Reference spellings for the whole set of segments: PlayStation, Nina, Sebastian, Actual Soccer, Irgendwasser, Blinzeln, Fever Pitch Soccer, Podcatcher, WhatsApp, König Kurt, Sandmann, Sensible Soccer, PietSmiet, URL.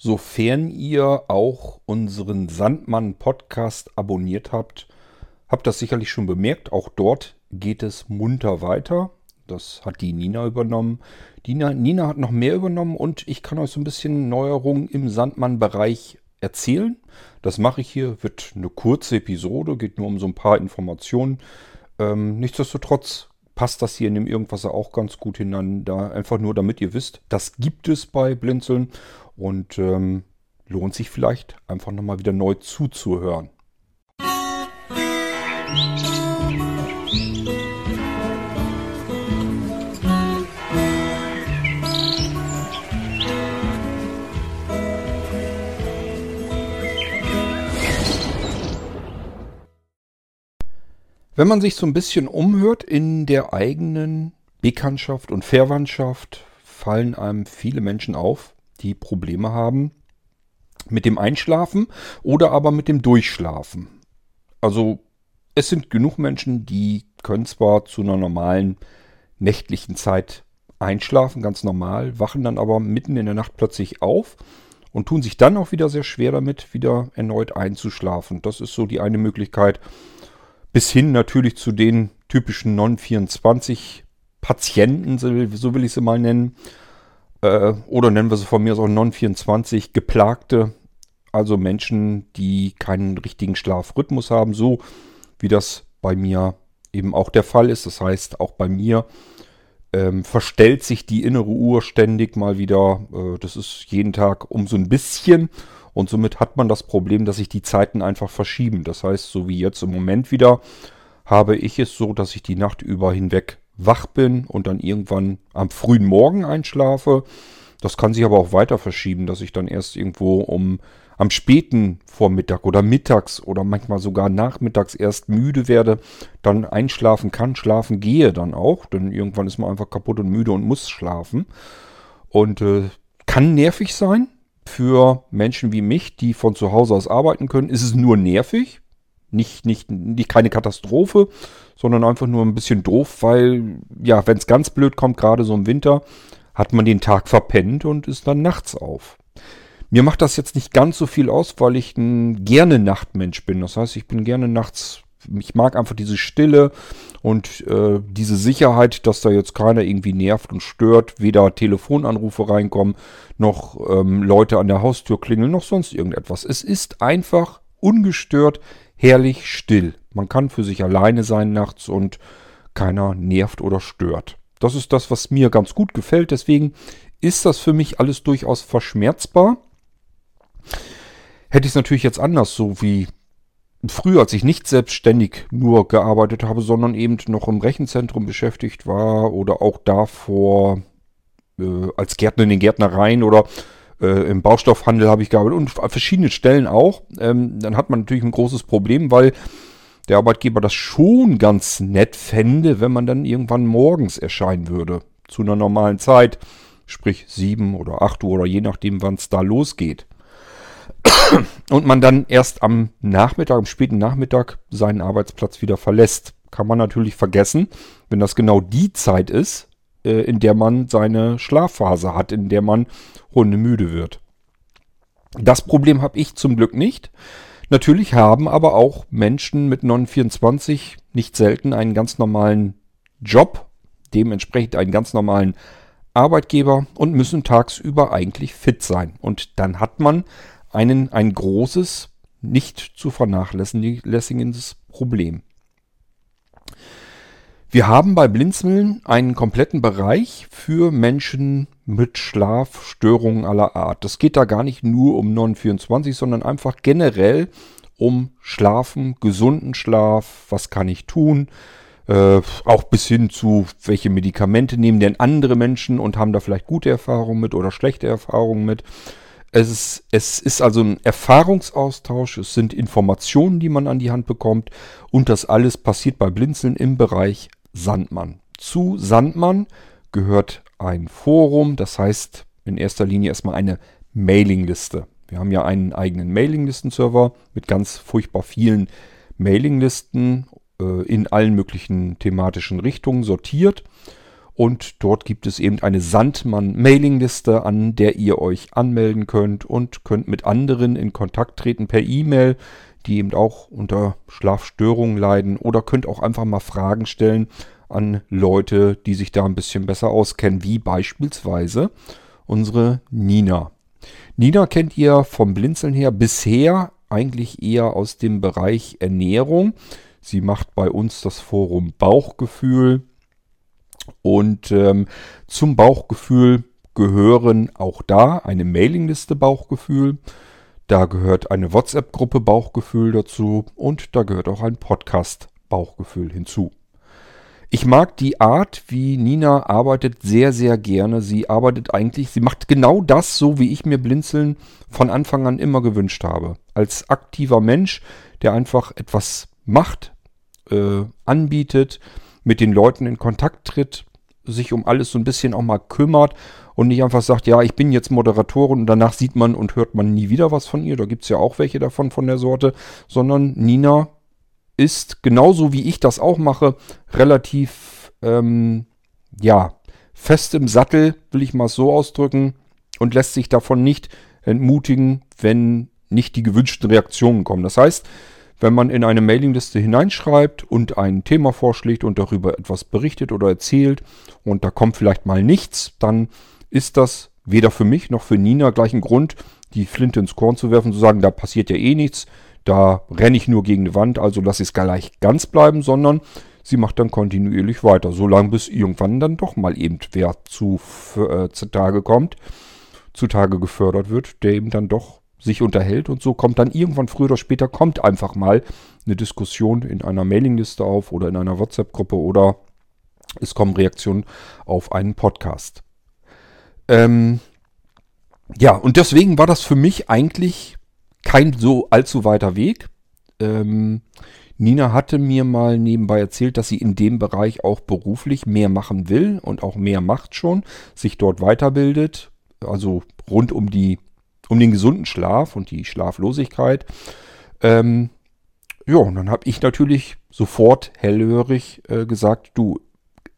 Sofern ihr auch unseren Sandmann-Podcast abonniert habt, habt das sicherlich schon bemerkt. Auch dort geht es munter weiter. Das hat die Nina übernommen. Die Nina hat noch mehr übernommen und ich kann euch so ein bisschen Neuerungen im Sandmann-Bereich erzählen. Das mache ich hier, wird eine kurze Episode, geht nur um so ein paar Informationen. Nichtsdestotrotz passt das hier in dem Irgendwasser auch ganz gut hinein. Da einfach nur, damit ihr wisst, das gibt es bei Blinzeln und lohnt sich vielleicht einfach nochmal wieder neu zuzuhören. Wenn man sich so ein bisschen umhört in der eigenen Bekanntschaft und Verwandtschaft, fallen einem viele Menschen auf, die Probleme haben mit dem Einschlafen oder aber mit dem Durchschlafen. Also es sind genug Menschen, die können zwar zu einer normalen nächtlichen Zeit einschlafen, ganz normal, wachen dann aber mitten in der Nacht plötzlich auf und tun sich dann auch wieder sehr schwer damit, wieder erneut einzuschlafen. Das ist so die eine Möglichkeit. Bis hin natürlich zu den typischen 9/24-Patienten, so will ich sie mal nennen. Oder nennen wir sie von mir aus auch 9/24-Geplagte. Also Menschen, die keinen richtigen Schlafrhythmus haben, so wie das bei mir eben auch der Fall ist. Das heißt, auch bei mir verstellt sich die innere Uhr ständig mal wieder. Das ist jeden Tag um so ein bisschen. Und somit hat man das Problem, dass sich die Zeiten einfach verschieben. Das heißt, so wie jetzt im Moment wieder, habe ich es so, dass ich die Nacht über hinweg wach bin und dann irgendwann am frühen Morgen einschlafe. Das kann sich aber auch weiter verschieben, dass ich dann erst irgendwo am späten Vormittag oder mittags oder manchmal sogar nachmittags erst müde werde, dann einschlafen kann, schlafen gehe dann auch. Denn irgendwann ist man einfach kaputt und müde und muss schlafen. Und kann nervig sein. Für Menschen wie mich, die von zu Hause aus arbeiten können, ist es nur nervig. Nicht keine Katastrophe, sondern einfach nur ein bisschen doof, weil, ja, wenn es ganz blöd kommt, gerade so im Winter, hat man den Tag verpennt und ist dann nachts auf. Mir macht das jetzt nicht ganz so viel aus, weil ich ein gerne Nachtmensch bin. Das heißt, ich bin gerne nachts, ich mag einfach diese Stille und diese Sicherheit, dass da jetzt keiner irgendwie nervt und stört, weder Telefonanrufe reinkommen, noch Leute an der Haustür klingeln, noch sonst irgendetwas. Es ist einfach ungestört, herrlich still. Man kann für sich alleine sein nachts und keiner nervt oder stört. Das ist das, was mir ganz gut gefällt. Deswegen ist das für mich alles durchaus verschmerzbar. Hätte ich es natürlich jetzt anders, so wie früher, als ich nicht selbstständig nur gearbeitet habe, sondern eben noch im Rechenzentrum beschäftigt war oder auch davor als Gärtner in den Gärtnereien oder im Baustoffhandel habe ich gearbeitet und an verschiedenen Stellen auch. Dann hat man natürlich ein großes Problem, weil der Arbeitgeber das schon ganz nett fände, wenn man dann irgendwann morgens erscheinen würde zu einer normalen Zeit, sprich 7 oder 8 Uhr oder je nachdem, wann es da losgeht. Und man dann erst am Nachmittag, am späten Nachmittag seinen Arbeitsplatz wieder verlässt. Kann man natürlich vergessen, wenn das genau die Zeit ist, in der man seine Schlafphase hat, in der man hundemüde wird. Das Problem habe ich zum Glück nicht. Natürlich haben aber auch Menschen mit 9/24 nicht selten einen ganz normalen Job, dementsprechend einen ganz normalen Arbeitgeber und müssen tagsüber eigentlich fit sein. Und dann hat man ein großes, nicht zu vernachlässigendes Problem. Wir haben bei Blinzeln einen kompletten Bereich für Menschen mit Schlafstörungen aller Art. Das geht da gar nicht nur um 9/24, sondern einfach generell um Schlafen, gesunden Schlaf, was kann ich tun, auch bis hin zu, welche Medikamente nehmen denn andere Menschen und haben da vielleicht gute Erfahrungen mit oder schlechte Erfahrungen mit. Es ist also ein Erfahrungsaustausch, es sind Informationen, die man an die Hand bekommt und das alles passiert bei Blinzeln im Bereich Sandmann. Zu Sandmann gehört ein Forum, das heißt in erster Linie erstmal eine Mailingliste. Wir haben ja einen eigenen Mailinglisten-Server mit ganz furchtbar vielen Mailinglisten in allen möglichen thematischen Richtungen sortiert. Und dort gibt es eben eine Sandmann-Mailingliste, an der ihr euch anmelden könnt und könnt mit anderen in Kontakt treten per E-Mail, die eben auch unter Schlafstörungen leiden, oder könnt auch einfach mal Fragen stellen an Leute, die sich da ein bisschen besser auskennen, wie beispielsweise unsere Nina. Nina kennt ihr vom Blinzeln her bisher eigentlich eher aus dem Bereich Ernährung. Sie macht bei uns das Forum Bauchgefühl und zum Bauchgefühl gehören auch da eine Mailingliste Bauchgefühl. Da gehört eine WhatsApp-Gruppe Bauchgefühl dazu und da gehört auch ein Podcast Bauchgefühl hinzu. Ich mag die Art, wie Nina arbeitet, sehr, sehr gerne. Sie macht genau das, so wie ich mir Blinzeln von Anfang an immer gewünscht habe. Als aktiver Mensch, der einfach etwas macht, anbietet, mit den Leuten in Kontakt tritt, sich um alles so ein bisschen auch mal kümmert und nicht einfach sagt, ja, ich bin jetzt Moderatorin und danach sieht man und hört man nie wieder was von ihr. Da gibt es ja auch welche davon von der Sorte, sondern Nina ist, genauso wie ich das auch mache, relativ fest im Sattel, will ich mal so ausdrücken, und lässt sich davon nicht entmutigen, wenn nicht die gewünschten Reaktionen kommen. Das heißt, wenn man in eine Mailingliste hineinschreibt und ein Thema vorschlägt und darüber etwas berichtet oder erzählt und da kommt vielleicht mal nichts, dann ist das weder für mich noch für Nina gleich ein Grund, die Flinte ins Korn zu werfen, zu sagen, da passiert ja eh nichts, da renne ich nur gegen die Wand, also lasse ich es gleich ganz bleiben, sondern sie macht dann kontinuierlich weiter, solange bis irgendwann dann doch mal eben wer zutage gefördert wird, der eben dann doch sich unterhält, und so kommt dann irgendwann früher oder später einfach mal eine Diskussion in einer Mailingliste auf oder in einer WhatsApp-Gruppe oder es kommen Reaktionen auf einen Podcast. Und deswegen war das für mich eigentlich kein so allzu weiter Weg. Nina hatte mir mal nebenbei erzählt, dass sie in dem Bereich auch beruflich mehr machen will und auch mehr macht schon, sich dort weiterbildet, also rund um den gesunden Schlaf und die Schlaflosigkeit. Und dann habe ich natürlich sofort hellhörig gesagt, du,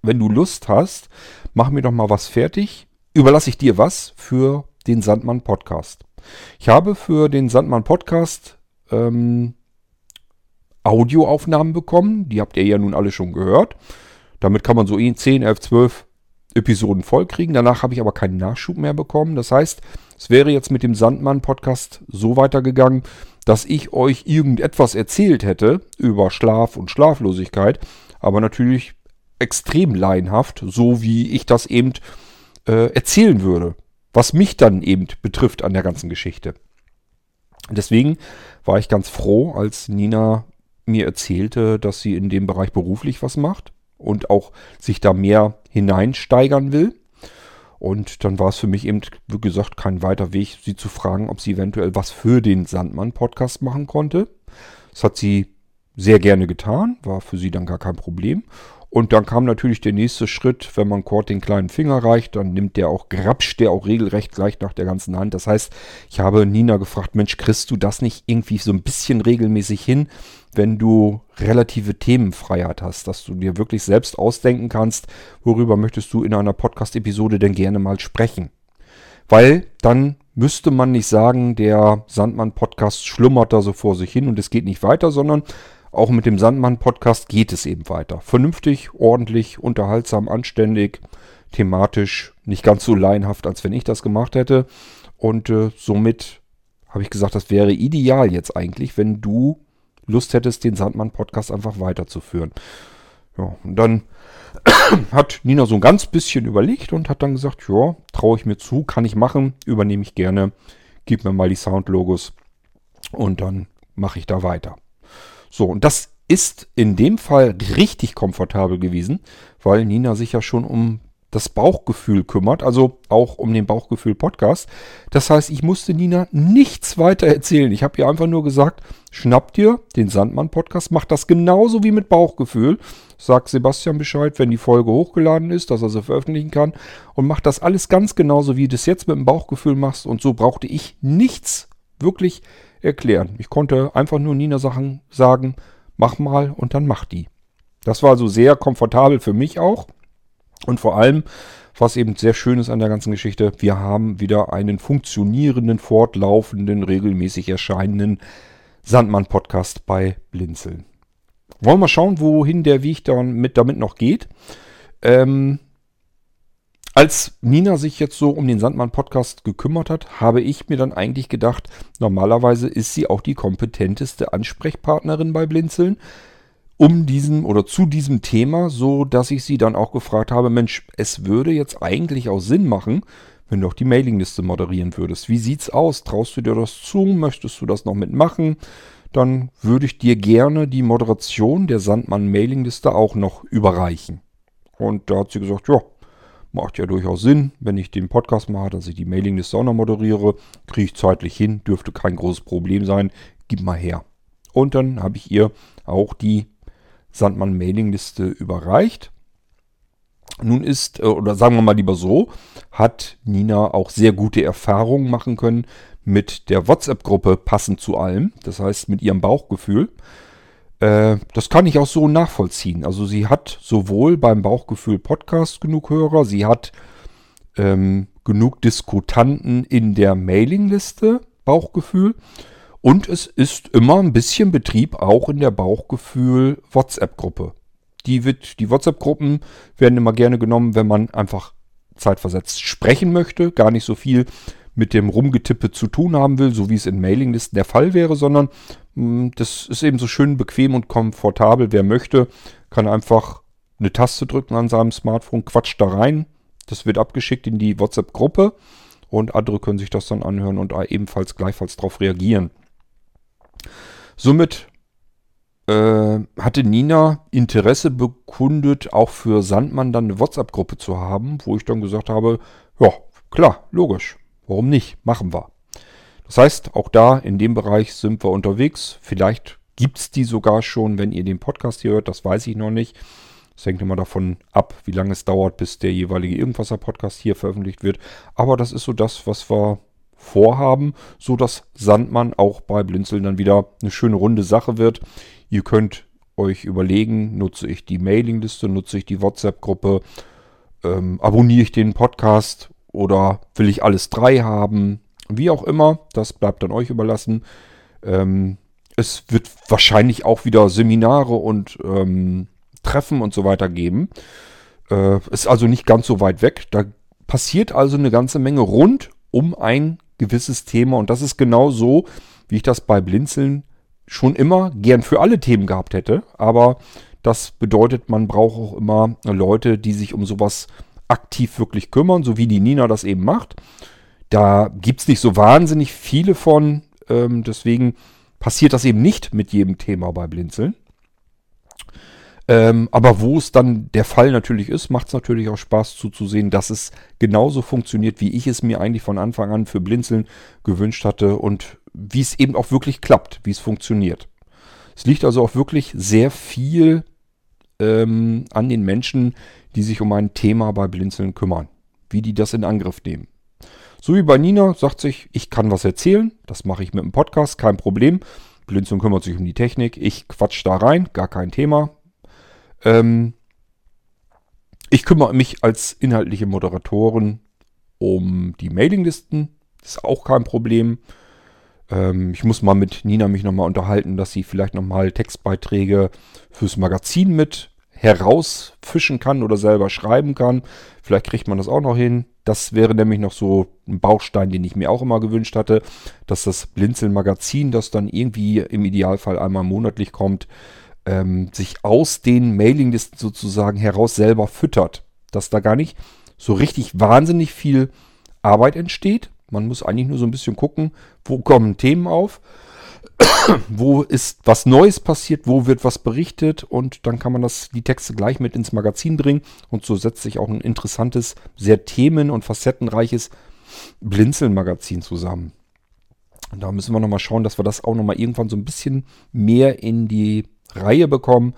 wenn du Lust hast, mach mir doch mal was fertig. Überlasse ich dir was für den Sandmann-Podcast. Ich habe für den Sandmann-Podcast Audioaufnahmen bekommen. Die habt ihr ja nun alle schon gehört. Damit kann man so 10, 11, 12 Episoden vollkriegen. Danach habe ich aber keinen Nachschub mehr bekommen. Das heißt, es wäre jetzt mit dem Sandmann-Podcast so weitergegangen, dass ich euch irgendetwas erzählt hätte über Schlaf und Schlaflosigkeit, aber natürlich extrem laienhaft, so wie ich das eben erzählen würde, was mich dann eben betrifft an der ganzen Geschichte. Deswegen war ich ganz froh, als Nina mir erzählte, dass sie in dem Bereich beruflich was macht und auch sich da mehr hineinsteigern will. Und dann war es für mich eben, wie gesagt, kein weiter Weg, sie zu fragen, ob sie eventuell was für den Sandmann-Podcast machen konnte. Das hat sie sehr gerne getan, war für sie dann gar kein Problem. Und dann kam natürlich der nächste Schritt, wenn man Kurt den kleinen Finger reicht, dann grapscht der auch regelrecht gleich nach der ganzen Hand. Das heißt, ich habe Nina gefragt, Mensch, kriegst du das nicht irgendwie so ein bisschen regelmäßig hin, wenn du relative Themenfreiheit hast, dass du dir wirklich selbst ausdenken kannst, worüber möchtest du in einer Podcast-Episode denn gerne mal sprechen? Weil dann müsste man nicht sagen, der Sandmann-Podcast schlummert da so vor sich hin und es geht nicht weiter, sondern auch mit dem Sandmann-Podcast geht es eben weiter. Vernünftig, ordentlich, unterhaltsam, anständig, thematisch, nicht ganz so laienhaft, als wenn ich das gemacht hätte. Und somit habe ich gesagt, das wäre ideal jetzt eigentlich, wenn du Lust hättest, den Sandmann-Podcast einfach weiterzuführen. Ja, und dann hat Nina so ein ganz bisschen überlegt und hat dann gesagt, ja, traue ich mir zu, kann ich machen, übernehme ich gerne, gib mir mal die Soundlogos und dann mache ich da weiter. So, und das ist in dem Fall richtig komfortabel gewesen, weil Nina sich ja schon um das Bauchgefühl kümmert, also auch um den Bauchgefühl-Podcast. Das heißt, ich musste Nina nichts weiter erzählen. Ich habe ihr einfach nur gesagt, schnapp dir den Sandmann-Podcast, mach das genauso wie mit Bauchgefühl. Sag Sebastian Bescheid, wenn die Folge hochgeladen ist, dass er sie veröffentlichen kann. Und mach das alles ganz genauso, wie du es jetzt mit dem Bauchgefühl machst. Und so brauchte ich nichts wirklich erklären. Ich konnte einfach nur Nina Sachen sagen, mach mal und dann mach die. Das war also sehr komfortabel für mich auch. Und vor allem, was eben sehr schön ist an der ganzen Geschichte, wir haben wieder einen funktionierenden, fortlaufenden, regelmäßig erscheinenden Sandmann-Podcast bei Blinzeln. Wollen wir mal schauen, wohin der Weg damit noch geht. Als Nina sich jetzt so um den Sandmann-Podcast gekümmert hat, habe ich mir dann eigentlich gedacht, normalerweise ist sie auch die kompetenteste Ansprechpartnerin bei Blinzeln um diesem oder zu diesem Thema, so dass ich sie dann auch gefragt habe, Mensch, es würde jetzt eigentlich auch Sinn machen, wenn du auch die Mailingliste moderieren würdest. Wie sieht's aus? Traust du dir das zu? Möchtest du das noch mitmachen? Dann würde ich dir gerne die Moderation der Sandmann-Mailingliste auch noch überreichen. Und da hat sie gesagt, ja, macht ja durchaus Sinn, wenn ich den Podcast mache, dass ich die Mailingliste auch noch moderiere, kriege ich zeitlich hin, dürfte kein großes Problem sein, gib mal her. Und dann habe ich ihr auch die Sandmann-Mailingliste überreicht. Nun ist, oder sagen wir mal lieber so, hat Nina auch sehr gute Erfahrungen machen können mit der WhatsApp-Gruppe passend zu allem. Das heißt mit ihrem Bauchgefühl. Das kann ich auch so nachvollziehen. Also sie hat sowohl beim Bauchgefühl-Podcast genug Hörer, sie hat genug Diskutanten in der Mailingliste, Bauchgefühl. Und es ist immer ein bisschen Betrieb auch in der Bauchgefühl-WhatsApp-Gruppe. Die WhatsApp-Gruppen werden immer gerne genommen, wenn man einfach zeitversetzt sprechen möchte, gar nicht so viel mit dem Rumgetippe zu tun haben will, so wie es in Mailinglisten der Fall wäre, sondern das ist eben so schön bequem und komfortabel. Wer möchte, kann einfach eine Taste drücken an seinem Smartphone, quatscht da rein, das wird abgeschickt in die WhatsApp-Gruppe und andere können sich das dann anhören und gleichfalls darauf reagieren. Somit hatte Nina Interesse bekundet, auch für Sandmann dann eine WhatsApp-Gruppe zu haben, wo ich dann gesagt habe, ja, klar, logisch, warum nicht, machen wir. Das heißt, auch da in dem Bereich sind wir unterwegs, vielleicht gibt es die sogar schon, wenn ihr den Podcast hier hört, das weiß ich noch nicht. Das hängt immer davon ab, wie lange es dauert, bis der jeweilige Irgendwasser-Podcast hier veröffentlicht wird, aber das ist so das, was wir vorhaben, so dass Sandmann auch bei Blinzeln dann wieder eine schöne runde Sache wird. Ihr könnt euch überlegen, nutze ich die Mailingliste, nutze ich die WhatsApp-Gruppe, abonniere ich den Podcast oder will ich alles drei haben, wie auch immer, das bleibt dann euch überlassen. Es wird wahrscheinlich auch wieder Seminare und Treffen und so weiter geben. Ist also nicht ganz so weit weg. Da passiert also eine ganze Menge rund um ein gewisses Thema und das ist genau so, wie ich das bei Blinzeln schon immer gern für alle Themen gehabt hätte, aber das bedeutet, man braucht auch immer Leute, die sich um sowas aktiv wirklich kümmern, so wie die Nina das eben macht. Da gibt es nicht so wahnsinnig viele von, deswegen passiert das eben nicht mit jedem Thema bei Blinzeln. Aber wo es dann der Fall natürlich ist, macht es natürlich auch Spaß zuzusehen, dass es genauso funktioniert, wie ich es mir eigentlich von Anfang an für Blinzeln gewünscht hatte und wie es eben auch wirklich klappt, wie es funktioniert. Es liegt also auch wirklich sehr viel an den Menschen, die sich um ein Thema bei Blinzeln kümmern, wie die das in Angriff nehmen. So wie bei Nina sagt sich, ich kann was erzählen, das mache ich mit dem Podcast, kein Problem. Blinzeln kümmert sich um die Technik, ich quatsch da rein, gar kein Thema. Ich kümmere mich als inhaltliche Moderatorin um die Mailinglisten, das ist auch kein Problem. Ich muss mal mit Nina mich nochmal unterhalten, dass sie vielleicht nochmal Textbeiträge fürs Magazin mit herausfischen kann oder selber schreiben kann. Vielleicht kriegt man das auch noch hin. Das wäre nämlich noch so ein Baustein, den ich mir auch immer gewünscht hatte, dass das Blinzeln-Magazin, das dann irgendwie im Idealfall einmal monatlich kommt, sich aus den Mailinglisten sozusagen heraus selber füttert. Dass da gar nicht so richtig wahnsinnig viel Arbeit entsteht. Man muss eigentlich nur so ein bisschen gucken, wo kommen Themen auf, wo ist was Neues passiert, wo wird was berichtet und dann kann man die Texte gleich mit ins Magazin bringen und so setzt sich auch ein interessantes, sehr themen- und facettenreiches Blinzeln-Magazin zusammen. Und da müssen wir nochmal schauen, dass wir das auch nochmal irgendwann so ein bisschen mehr in die Reihe bekommen,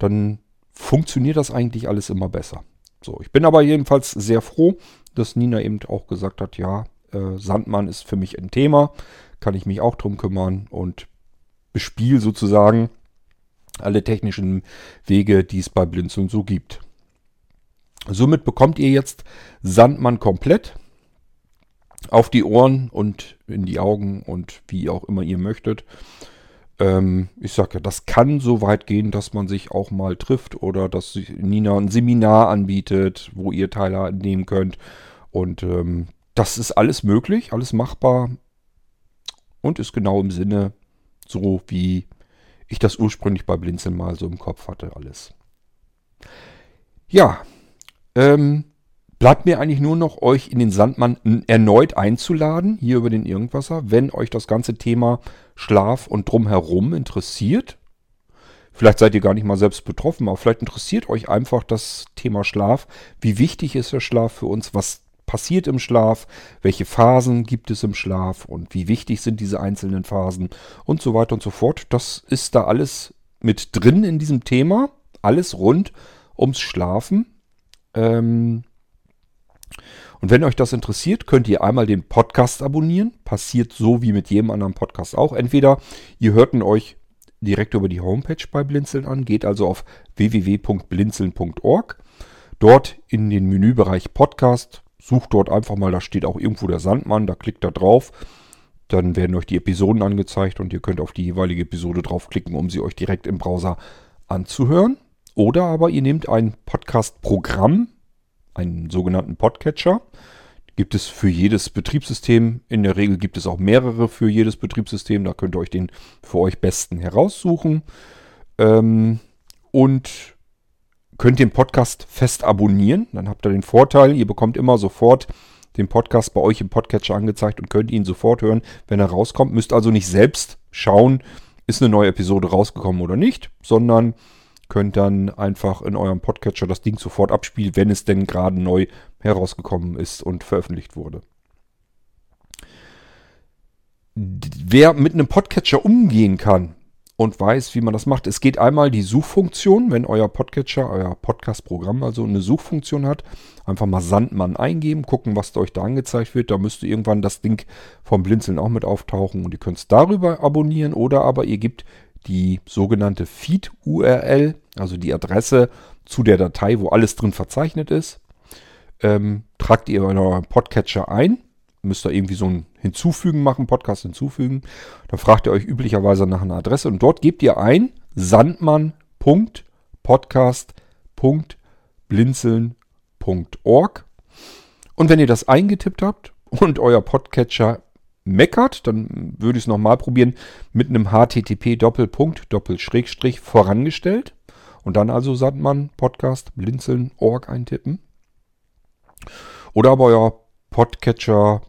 dann funktioniert das eigentlich alles immer besser. So, ich bin aber jedenfalls sehr froh, dass Nina eben auch gesagt hat, ja, Sandmann ist für mich ein Thema, kann ich mich auch drum kümmern und bespiele sozusagen alle technischen Wege, die es bei Blinzeln so gibt. Somit bekommt ihr jetzt Sandmann komplett auf die Ohren und in die Augen und wie auch immer ihr möchtet. Ich sage ja, das kann so weit gehen, dass man sich auch mal trifft oder dass Nina ein Seminar anbietet, wo ihr teilnehmen könnt. Und das ist alles möglich, alles machbar und ist genau im Sinne so, wie ich das ursprünglich bei Blinzeln mal so im Kopf hatte alles. Ja, bleibt mir eigentlich nur noch, euch in den Sandmann erneut einzuladen, hier über den Irgendwasser, wenn euch das ganze Thema Schlaf und Drumherum interessiert. Vielleicht seid ihr gar nicht mal selbst betroffen, aber vielleicht interessiert euch einfach das Thema Schlaf. Wie wichtig ist der Schlaf für uns? Was passiert im Schlaf? Welche Phasen gibt es im Schlaf? Und wie wichtig sind diese einzelnen Phasen? Und so weiter und so fort. Das ist da alles mit drin in diesem Thema. Alles rund ums Schlafen. Und wenn euch das interessiert, könnt ihr einmal den Podcast abonnieren. Passiert so wie mit jedem anderen Podcast auch. Entweder ihr hört ihn euch direkt über die Homepage bei Blinzeln an, geht also auf www.blinzeln.org. Dort in den Menübereich Podcast, sucht dort einfach mal, da steht auch irgendwo der Sandmann, da klickt da drauf. Dann werden euch die Episoden angezeigt und ihr könnt auf die jeweilige Episode draufklicken, um sie euch direkt im Browser anzuhören. Oder aber ihr nehmt ein Podcast-Programm, einen sogenannten Podcatcher. Gibt es für jedes Betriebssystem. In der Regel gibt es auch mehrere für jedes Betriebssystem. Da könnt ihr euch den für euch besten heraussuchen. Und könnt den Podcast fest abonnieren. Dann habt ihr den Vorteil, ihr bekommt immer sofort den Podcast bei euch im Podcatcher angezeigt und könnt ihn sofort hören, wenn er rauskommt. Müsst also nicht selbst schauen, ist eine neue Episode rausgekommen oder nicht, sondern könnt dann einfach in eurem Podcatcher das Ding sofort abspielen, wenn es denn gerade neu herausgekommen ist und veröffentlicht wurde. Wer mit einem Podcatcher umgehen kann und weiß, wie man das macht, es geht einmal die Suchfunktion, wenn euer Podcatcher, euer Podcast-Programm also eine Suchfunktion hat, einfach mal Sandmann eingeben, gucken, was euch da angezeigt wird. Da müsste irgendwann das Ding vom Blinzeln auch mit auftauchen und ihr könnt es darüber abonnieren oder aber ihr gebt die sogenannte Feed-URL, also die Adresse zu der Datei, wo alles drin verzeichnet ist, tragt ihr in euren Podcatcher ein. Müsst ihr irgendwie so ein Hinzufügen machen, Podcast hinzufügen. Dann fragt ihr euch üblicherweise nach einer Adresse und dort gebt ihr ein sandmann.podcast.blinzeln.org. Und wenn ihr das eingetippt habt und euer Podcatcher meckert, dann würde ich es nochmal probieren, mit einem http:// vorangestellt und dann also Sandmann Podcast Blinzeln.org eintippen. Oder aber euer Podcatcher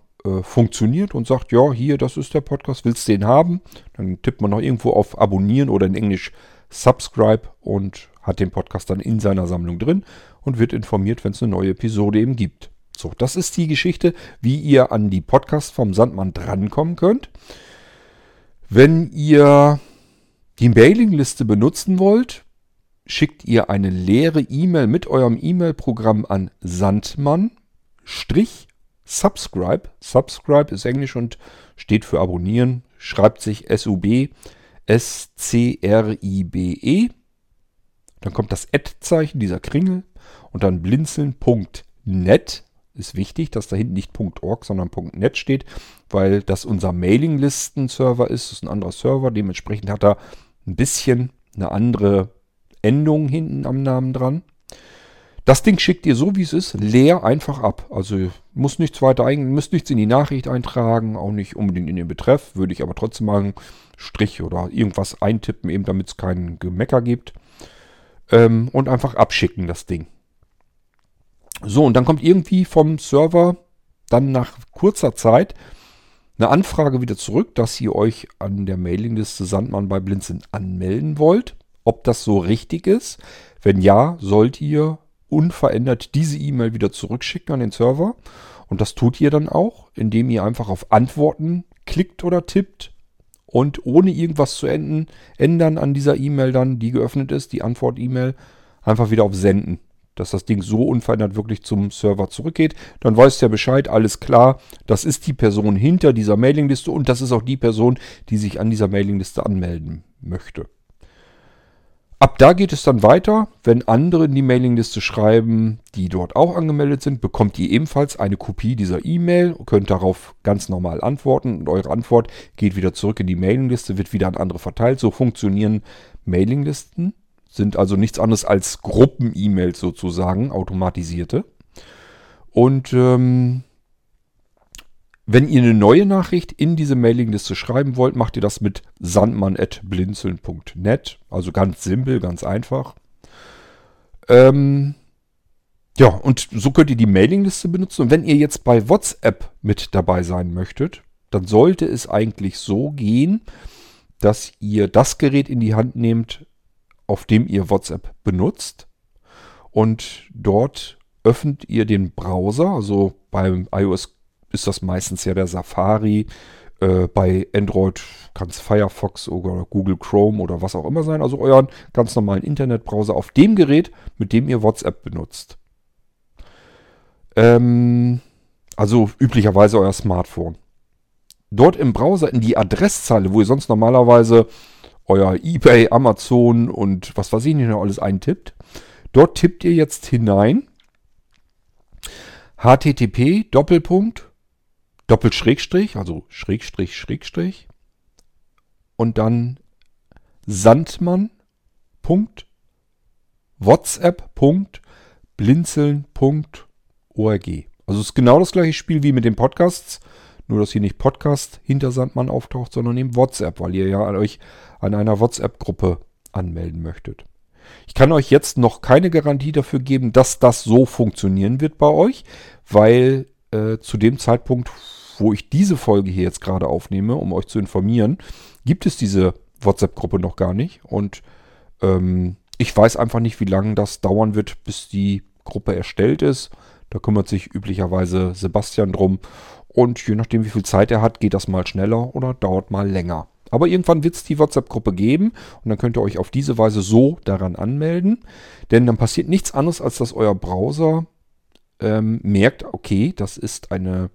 funktioniert und sagt, ja, hier, das ist der Podcast, willst du den haben? Dann tippt man noch irgendwo auf Abonnieren oder in Englisch Subscribe und hat den Podcast dann in seiner Sammlung drin und wird informiert, wenn es eine neue Episode eben gibt. So, das ist die Geschichte, wie ihr an die Podcasts vom Sandmann drankommen könnt. Wenn ihr die Mailingliste benutzen wollt, schickt ihr eine leere E-Mail mit eurem E-Mail-Programm an Sandmann-Subscribe. Subscribe ist Englisch und steht für abonnieren. Schreibt sich SUBSCRIBE. Dann kommt das Ad-Zeichen, dieser Kringel. Und dann blinzeln.net. Ist wichtig, dass da hinten nicht .org, sondern .net steht, weil das unser Mailinglisten-Server ist. Das ist ein anderer Server. Dementsprechend hat er ein bisschen eine andere Endung hinten am Namen dran. Das Ding schickt ihr so, wie es ist, leer einfach ab. Also ihr müsst nichts weiter eingeben, müsst nichts in die Nachricht eintragen, auch nicht unbedingt in den Betreff. Würde ich aber trotzdem mal einen Strich oder irgendwas eintippen, eben damit es keinen Gemecker gibt. Und einfach abschicken, das Ding. So, und dann kommt irgendwie vom Server dann nach kurzer Zeit eine Anfrage wieder zurück, dass ihr euch an der Mailingliste Sandmann bei Blinzeln anmelden wollt. Ob das so richtig ist? Wenn ja, sollt ihr unverändert diese E-Mail wieder zurückschicken an den Server. Und das tut ihr dann auch, indem ihr einfach auf Antworten klickt oder tippt. Und ohne irgendwas zu ändern an dieser E-Mail dann, die geöffnet ist, die Antwort-E-Mail, einfach wieder auf Senden. Dass das Ding so unverändert wirklich zum Server zurückgeht. Dann weißt du ja Bescheid, alles klar, das ist die Person hinter dieser Mailingliste und das ist auch die Person, die sich an dieser Mailingliste anmelden möchte. Ab da geht es dann weiter. Wenn andere in die Mailingliste schreiben, die dort auch angemeldet sind, bekommt ihr ebenfalls eine Kopie dieser E-Mail. Könnt darauf ganz normal antworten. Und eure Antwort geht wieder zurück in die Mailingliste, wird wieder an andere verteilt. So funktionieren Mailinglisten. Sind also nichts anderes als Gruppen-E-Mails sozusagen, automatisierte. Und wenn ihr eine neue Nachricht in diese Mailingliste schreiben wollt, macht ihr das mit sandmann@blinzeln.net. Also ganz simpel, ganz einfach. Ja, und so könnt ihr die Mailingliste benutzen. Und wenn ihr jetzt bei WhatsApp mit dabei sein möchtet, dann sollte es eigentlich so gehen, dass ihr das Gerät in die Hand nehmt, auf dem ihr WhatsApp benutzt. Und dort öffnet ihr den Browser, also beim iOS ist das meistens ja der Safari. Bei Android kann es Firefox oder Google Chrome oder was auch immer sein. Also euren ganz normalen Internetbrowser auf dem Gerät, mit dem ihr WhatsApp benutzt. Also üblicherweise euer Smartphone. Dort im Browser in die Adresszeile, wo ihr sonst normalerweise euer eBay, Amazon und was weiß ich nicht noch alles eintippt. Dort tippt ihr jetzt hinein. http:// also /// und dann sandmann.whatsapp.blinzeln.org. Also es ist genau das gleiche Spiel wie mit den Podcasts, nur dass hier nicht Podcast hinter Sandmann auftaucht, sondern eben WhatsApp, weil ihr ja euch an einer WhatsApp-Gruppe anmelden möchtet. Ich kann euch jetzt noch keine Garantie dafür geben, dass das so funktionieren wird bei euch, weil zu dem Zeitpunkt, wo ich diese Folge hier jetzt gerade aufnehme, um euch zu informieren, gibt es diese WhatsApp-Gruppe noch gar nicht. Und ich weiß einfach nicht, wie lange das dauern wird, bis die Gruppe erstellt ist. Da kümmert sich üblicherweise Sebastian drum. Und je nachdem, wie viel Zeit er hat, geht das mal schneller oder dauert mal länger. Aber irgendwann wird es die WhatsApp-Gruppe geben und dann könnt ihr euch auf diese Weise so daran anmelden. Denn dann passiert nichts anderes, als dass euer Browser merkt, okay, das ist eine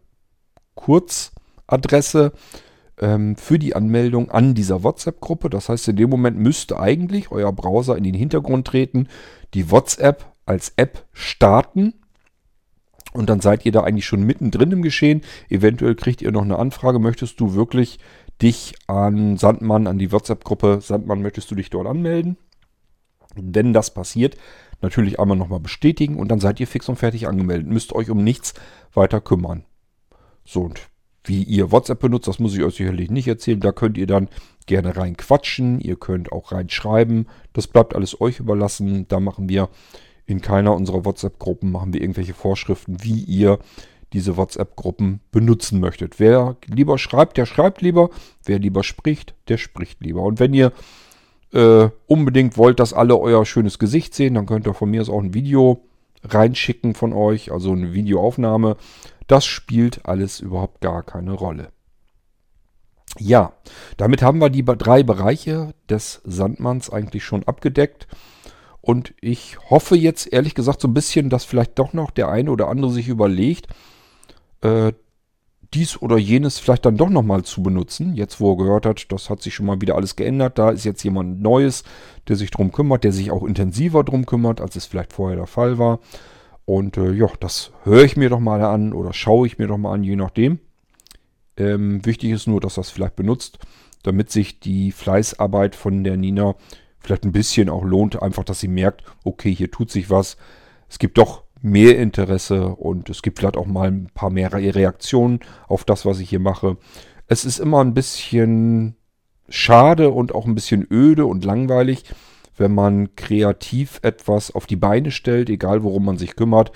Kurzadresse für die Anmeldung an dieser WhatsApp-Gruppe. Das heißt, in dem Moment müsste eigentlich euer Browser in den Hintergrund treten, die WhatsApp als App starten. Und dann seid ihr da eigentlich schon mittendrin im Geschehen. Eventuell kriegt ihr noch eine Anfrage. Möchtest du wirklich dich an Sandmann, an die WhatsApp-Gruppe Sandmann, möchtest du dich dort anmelden? Wenn das passiert, natürlich einmal nochmal bestätigen und dann seid ihr fix und fertig angemeldet. Müsst euch um nichts weiter kümmern. So, und wie ihr WhatsApp benutzt, das muss ich euch sicherlich nicht erzählen. Da könnt ihr dann gerne reinquatschen. Ihr könnt auch reinschreiben. Das bleibt alles euch überlassen. Da machen wir in keiner unserer WhatsApp-Gruppen irgendwelche Vorschriften, wie ihr diese WhatsApp-Gruppen benutzen möchtet. Wer lieber schreibt, der schreibt lieber. Wer lieber spricht, der spricht lieber. Und wenn ihr unbedingt wollt, dass alle euer schönes Gesicht sehen, dann könnt ihr von mir aus auch ein Video reinschicken von euch, also eine Videoaufnahme. Das spielt alles überhaupt gar keine Rolle. Ja, damit haben wir die drei Bereiche des Sandmanns eigentlich schon abgedeckt. Und ich hoffe jetzt ehrlich gesagt so ein bisschen, dass vielleicht doch noch der eine oder andere sich überlegt, dies oder jenes vielleicht dann doch nochmal zu benutzen. Jetzt, wo er gehört hat, das hat sich schon mal wieder alles geändert. Da ist jetzt jemand Neues, der sich drum kümmert, der sich auch intensiver drum kümmert, als es vielleicht vorher der Fall war. Und ja, das höre ich mir doch mal an oder schaue ich mir doch mal an, je nachdem. Wichtig ist nur, dass das vielleicht benutzt, damit sich die Fleißarbeit von der Nina vielleicht ein bisschen auch lohnt. Einfach, dass sie merkt, okay, hier tut sich was. Es gibt doch mehr Interesse und es gibt vielleicht auch mal ein paar mehr Reaktionen auf das, was ich hier mache. Es ist immer ein bisschen schade und auch ein bisschen öde und langweilig, wenn man kreativ etwas auf die Beine stellt, egal worum man sich kümmert,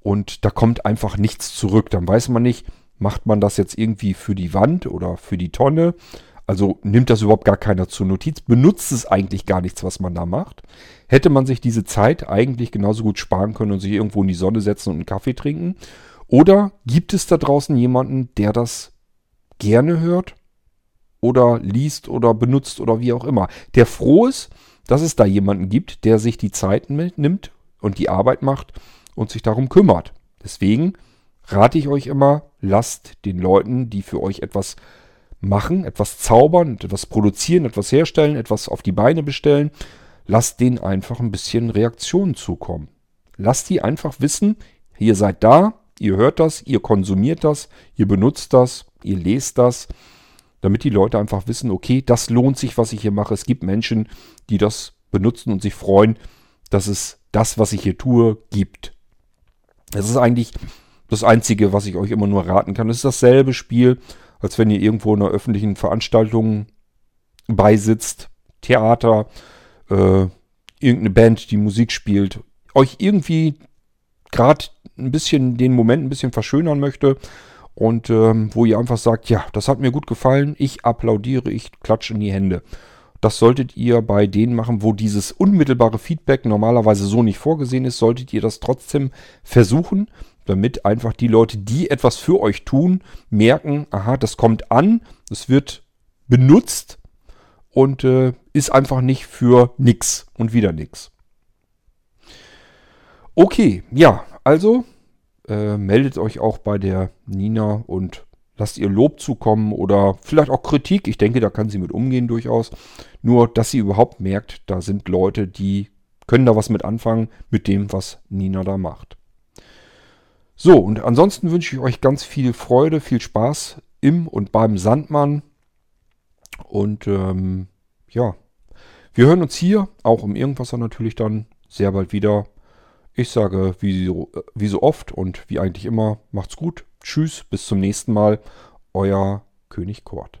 und da kommt einfach nichts zurück. Dann weiß man nicht, macht man das jetzt irgendwie für die Wand oder für die Tonne? Also nimmt das überhaupt gar keiner zur Notiz, benutzt es eigentlich gar nichts, was man da macht. Hätte man sich diese Zeit eigentlich genauso gut sparen können und sich irgendwo in die Sonne setzen und einen Kaffee trinken? Oder gibt es da draußen jemanden, der das gerne hört oder liest oder benutzt oder wie auch immer? Der froh ist, dass es da jemanden gibt, der sich die Zeit nimmt und die Arbeit macht und sich darum kümmert. Deswegen rate ich euch immer, lasst den Leuten, die für euch etwas machen, etwas zaubern, etwas produzieren, etwas herstellen, etwas auf die Beine bestellen. Lass denen einfach ein bisschen Reaktionen zukommen. Lass die einfach wissen, ihr seid da, ihr hört das, ihr konsumiert das, ihr benutzt das, ihr lest das, damit die Leute einfach wissen, okay, das lohnt sich, was ich hier mache. Es gibt Menschen, die das benutzen und sich freuen, dass es das, was ich hier tue, gibt. Das ist eigentlich das Einzige, was ich euch immer nur raten kann. Es ist dasselbe Spiel, als wenn ihr irgendwo in einer öffentlichen Veranstaltung beisitzt, Theater, irgendeine Band, die Musik spielt, euch irgendwie gerade ein bisschen den Moment ein bisschen verschönern möchte und wo ihr einfach sagt, ja, das hat mir gut gefallen, ich applaudiere, ich klatsche in die Hände. Das solltet ihr bei denen machen, wo dieses unmittelbare Feedback normalerweise so nicht vorgesehen ist, solltet ihr das trotzdem versuchen, damit einfach die Leute, die etwas für euch tun, merken, aha, das kommt an, es wird benutzt und ist einfach nicht für nix und wieder nix. Okay, ja, also meldet euch auch bei der Nina und lasst ihr Lob zukommen oder vielleicht auch Kritik. Ich denke, da kann sie mit umgehen durchaus. Nur, dass sie überhaupt merkt, da sind Leute, die können da was mit anfangen, mit dem, was Nina da macht. So, und ansonsten wünsche ich euch ganz viel Freude, viel Spaß im und beim Sandmann. Und ja, wir hören uns hier, auch im Irgendwasser natürlich dann, sehr bald wieder. Ich sage, wie so oft und wie eigentlich immer, macht's gut. Tschüss, bis zum nächsten Mal. Euer König Kurt.